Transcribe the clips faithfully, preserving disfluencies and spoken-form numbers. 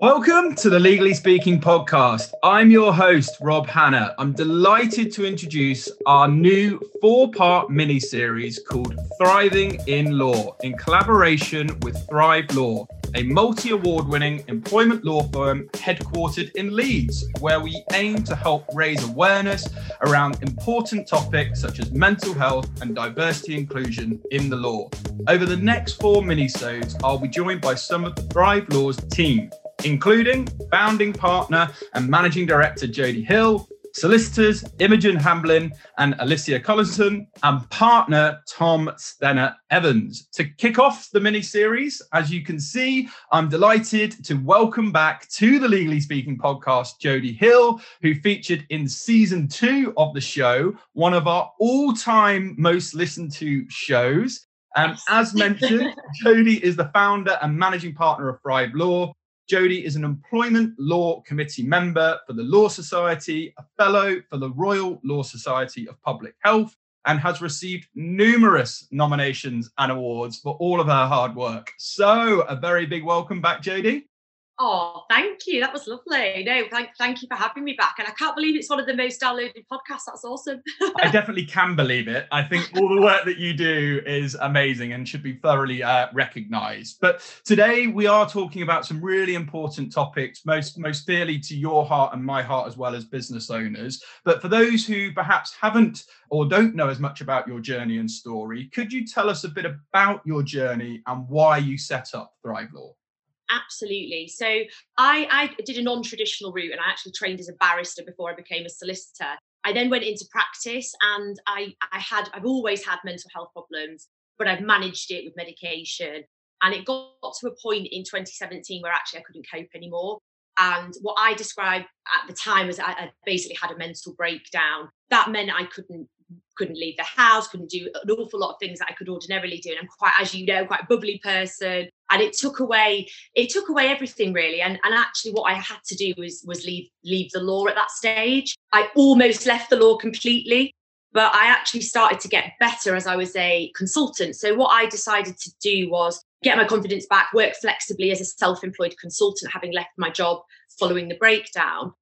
Welcome to the Legally Speaking Podcast. I'm your host, Rob Hanna. I'm delighted to introduce our new four-part mini-series called Thriving in Law in collaboration with Thrive Law, a multi-award-winning employment law firm headquartered in Leeds, where we aim to help raise awareness around important topics such as mental health and diversity inclusion in the law. Over the next four mini-sodes, I'll be joined by some of the Thrive Law's team, including founding partner and managing director Jodie Hill, solicitors Imogen Hamblin and Alicia Collinson, and partner Tom Stenner Evans. To kick off the mini-series, as you can see, I'm delighted to welcome back to the Legally Speaking Podcast Jodie Hill, who featured in season two of the show, one of our all-time most listened to shows. And um, as mentioned, Jodie is the founder and managing partner of Thrive Law. Jodie is an Employment Law Committee member for the Law Society, a fellow for the Royal Law Society of Public Health, and has received numerous nominations and awards for all of her hard work. So a very big welcome back, Jodie. Oh, thank you. That was lovely. No, thank, thank you for having me back. And I can't believe it's one of the most downloaded podcasts. That's awesome. I definitely can believe it. I think all the work that you do is amazing and should be thoroughly uh, recognised. But today we are talking about some really important topics, most, most dearly to your heart and my heart as well as business owners. But for those who perhaps haven't or don't know as much about your journey and story, could you tell us a bit about your journey and why you set up Thrive Law? Absolutely. So I, I did a non-traditional route, and I actually trained as a barrister before I became a solicitor. I then went into practice, and I, I had, I've always had mental health problems, but I've managed it with medication. And it got to a point in twenty seventeen where actually I couldn't cope anymore. And what I described at the time was I, I basically had a mental breakdown. That meant I couldn't couldn't leave the house, couldn't do an awful lot of things that I could ordinarily do. And I'm quite, as you know, quite a bubbly person. And it took away, it took away everything really. And and actually what I had to do was was leave leave the law at that stage. I almost left the law completely, but I actually started to get better as I was a consultant. So what I decided to do was get my confidence back, work flexibly as a self-employed consultant, having left my job following the breakdown.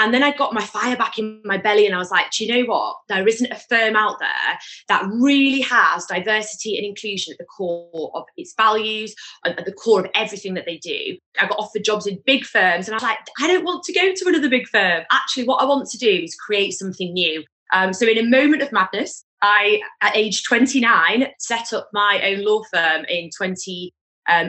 And then I got my fire back in my belly, and I was like, do you know what? There isn't a firm out there that really has diversity and inclusion at the core of its values, at the core of everything that they do. I got offered jobs in big firms, and I was like, I don't want to go to another big firm. Actually, what I want to do is create something new. Um, so in a moment of madness, I, at age twenty-nine, set up my own law firm in twenty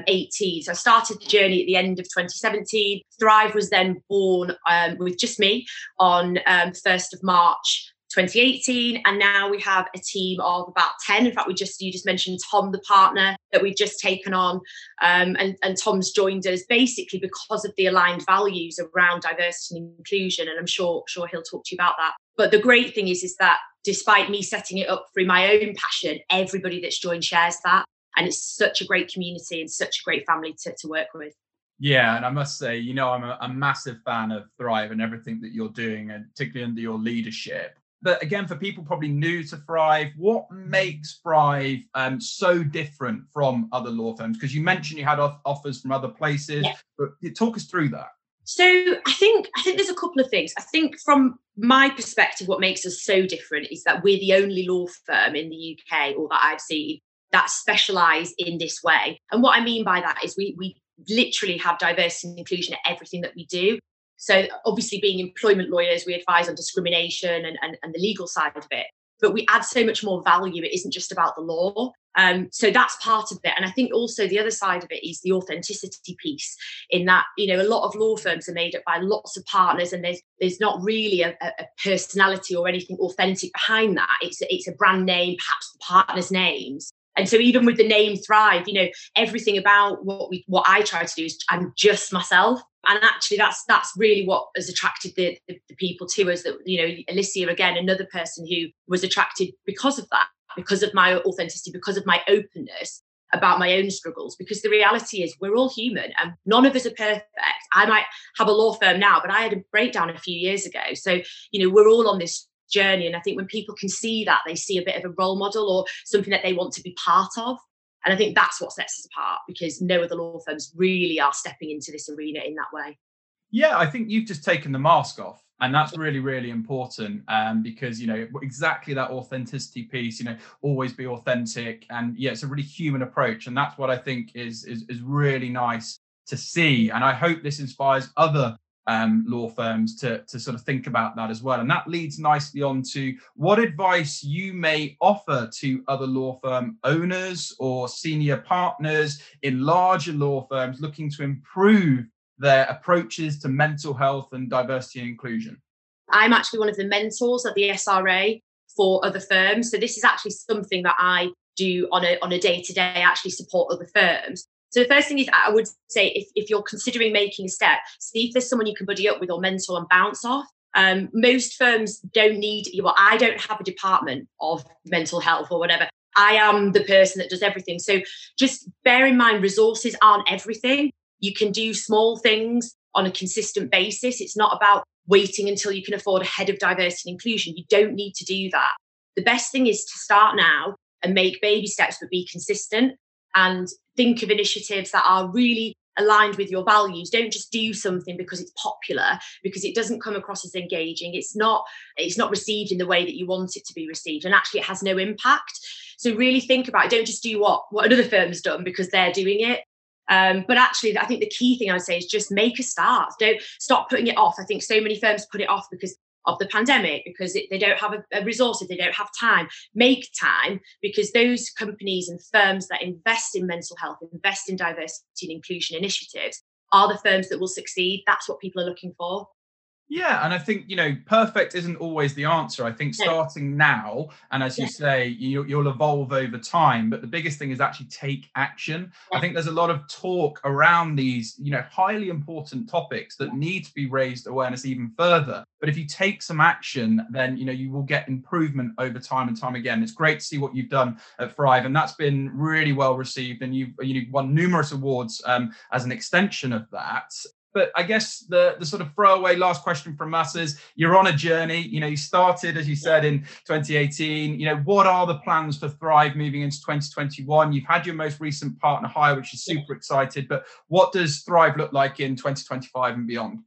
eighteen. So I started the journey at the end of twenty seventeen. Thrive was then born um, with just me on um, first of March twenty eighteen, and now we have a team of about ten. In fact, we just you just mentioned Tom, the partner that we've just taken on, um, and, and Tom's joined us basically because of the aligned values around diversity and inclusion, and I'm sure sure he'll talk to you about that. But the great thing is, is that despite me setting it up through my own passion, everybody that's joined shares that, and it's such a great community and such a great family to, to work with. Yeah, and I must say, you know, I'm a, a massive fan of Thrive and everything that you're doing, and particularly under your leadership. But again, for people probably new to Thrive, what makes Thrive um, so different from other law firms? Because you mentioned you had off- offers from other places, yeah. But talk us through that. So I think I think there's a couple of things. I think from my perspective, what makes us so different is that we're the only law firm in the U K, or that I've seen, that specialise in this way. And what I mean by that is we we literally have diversity and inclusion at everything that we do. So obviously, being employment lawyers, we advise on discrimination and, and, and the legal side of it. But we add so much more value. It isn't just about the law. Um, so that's part of it. And I think also the other side of it is the authenticity piece, in that, you know, a lot of law firms are made up by lots of partners, and there's there's not really a, a personality or anything authentic behind that. It's a, it's a brand name, perhaps the partner's names. And so even with the name Thrive, you know, everything about what we what I try to do is I'm just myself. And actually, that's that's really what has attracted the, the, the people to us. That, you know, Alicia, again, another person who was attracted because of that, because of my authenticity, because of my openness about my own struggles. Because the reality is we're all human and none of us are perfect. I might have a law firm now, but I had a breakdown a few years ago. So, you know, we're all on this journey. And I think when people can see that, they see a bit of a role model or something that they want to be part of. And I think that's what sets us apart, because no other law firms really are stepping into this arena in that way. Yeah, I think you've just taken the mask off. And that's really, really important um, because, you know, exactly that authenticity piece, you know, always be authentic. And yeah, it's a really human approach. And that's what I think is is, is really nice to see. And I hope this inspires other um, law firms to, to sort of think about that as well. And that leads nicely on to what advice you may offer to other law firm owners or senior partners in larger law firms looking to improve their approaches to mental health and diversity and inclusion. I'm actually one of the mentors at the S R A for other firms. So this is actually something that I do on a on a day-to-day, actually support other firms. So the first thing is, I would say, if, if you're considering making a step, see if there's someone you can buddy up with or mentor and bounce off. Um, most firms don't need, well, I don't have a department of mental health or whatever. I am the person that does everything. So just bear in mind, resources aren't everything. You can do small things on a consistent basis. It's not about waiting until you can afford a head of diversity and inclusion. You don't need to do that. The best thing is to start now and make baby steps, but be consistent and think of initiatives that are really aligned with your values. Don't just do something because it's popular, because it doesn't come across as engaging. It's not, it's not received in the way that you want it to be received. And actually, it has no impact. So really think about it. Don't just do what, what another firm's done because they're doing it. Um, but actually, I think the key thing I would say is just make a start. Don't stop putting it off. I think so many firms put it off because of the pandemic, because it, they don't have a, a resource, they don't have time. Make time, because those companies and firms that invest in mental health, invest in diversity and inclusion initiatives, are the firms that will succeed. That's what people are looking for. Yeah. And I think, you know, perfect isn't always the answer. I think starting now, and as you yeah. say, you, you'll evolve over time. But the biggest thing is actually take action. Yeah. I think there's a lot of talk around these, you know, highly important topics that need to be raised awareness even further. But if you take some action, then, you know, you will get improvement over time and time again. It's great to see what you've done at Thrive. And that's been really well received. And you've, you've won numerous awards um, as an extension of that. But I guess the, the sort of throwaway last question from us is, you're on a journey. You know, you started, as you said, in twenty eighteen. You know, what are the plans for Thrive moving into twenty twenty-one? You've had your most recent partner hire, which is super excited. But what does Thrive look like in twenty twenty-five and beyond?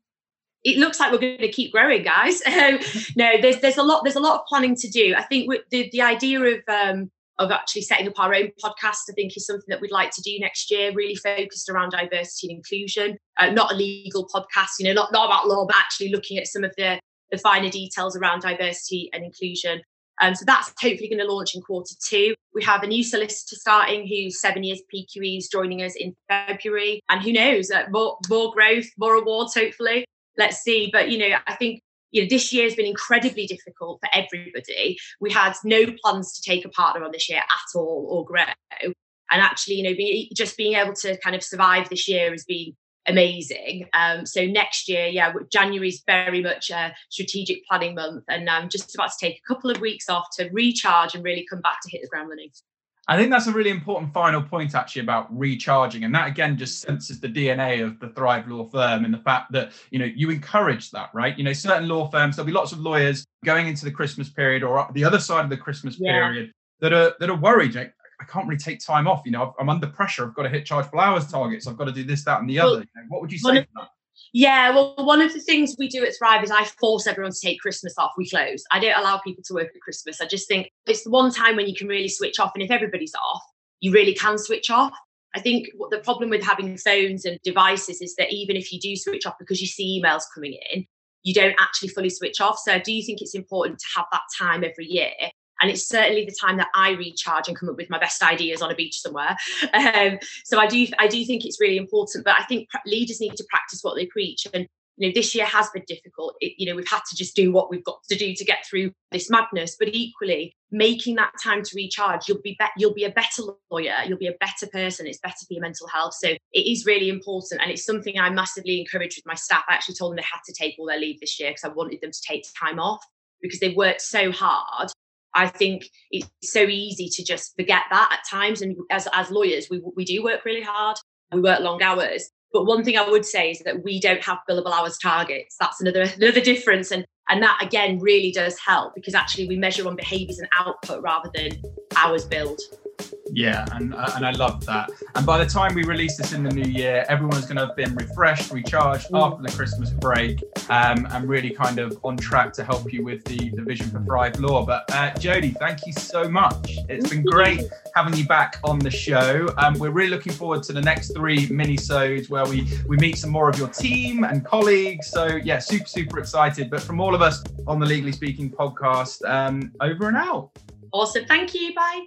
It looks like we're going to keep growing, guys. Um, no, there's there's a lot there's a lot of planning to do. I think with the the idea of um, of actually setting up our own podcast, I think, is something that we'd like to do next year, really focused around diversity and inclusion. Uh, not a legal podcast, you know, not, not about law, but actually looking at some of the, the finer details around diversity and inclusion. Um, so that's hopefully going to launch in quarter two. We have a new solicitor starting who's seven years P Q E, is joining us in February. And who knows, uh, more, more growth, more awards, hopefully. Let's see. But, you know, I think, you know, this year has been incredibly difficult for everybody. We had no plans to take a partner on this year at all or grow. And actually, you know, be, just being able to kind of survive this year has been amazing. Um, so next year, yeah, January is very much a strategic planning month. And I'm just about to take a couple of weeks off to recharge and really come back to hit the ground running. I think that's a really important final point, actually, about recharging. And that, again, just senses the D N A of the Thrive Law firm and the fact that, you know, you encourage that, right? You know, certain law firms, there'll be lots of lawyers going into the Christmas period or the other side of the Christmas yeah. period that are that are worried. Like, I can't really take time off. You know, I'm under pressure. I've got to hit chargeable hours targets. I've got to do this, that and the well, other. You know, what would you say to that? Yeah, well, one of the things we do at Thrive is I force everyone to take Christmas off. We close. I don't allow people to work at Christmas. I just think it's the one time when you can really switch off. And if everybody's off, you really can switch off. I think what the problem with having phones and devices is that even if you do switch off because you see emails coming in, you don't actually fully switch off. So I do think it's important to have that time every year. And it's certainly the time that I recharge and come up with my best ideas on a beach somewhere. Um, so I do I do think it's really important. But I think leaders need to practice what they preach. And, you know, this year has been difficult. It, you know, we've had to just do what we've got to do to get through this madness. But equally, making that time to recharge, you'll be, be- you'll be a better lawyer. You'll be a better person. It's better for your mental health. So it is really important. And it's something I massively encourage with my staff. I actually told them they had to take all their leave this year because I wanted them to take time off because they've worked so hard. I think it's so easy to just forget that at times. And as, as lawyers, we we do work really hard. We work long hours. But one thing I would say is that we don't have billable hours targets. That's another another difference. And, and that, again, really does help because actually we measure on behaviours and output rather than hours billed. Yeah, and and I love that. And by the time we release this in the new year, everyone's going to have been refreshed, recharged mm. after the Christmas break, um, and really kind of on track to help you with the, the vision for Thrive Law. But uh, Jodie, thank you so much. It's been great having you back on the show. Um, we're really looking forward to the next three mini-sodes where we, we meet some more of your team and colleagues. So yeah, super, super excited. But from all of us on the Legally Speaking podcast, um, over and out. Awesome. Thank you. Bye.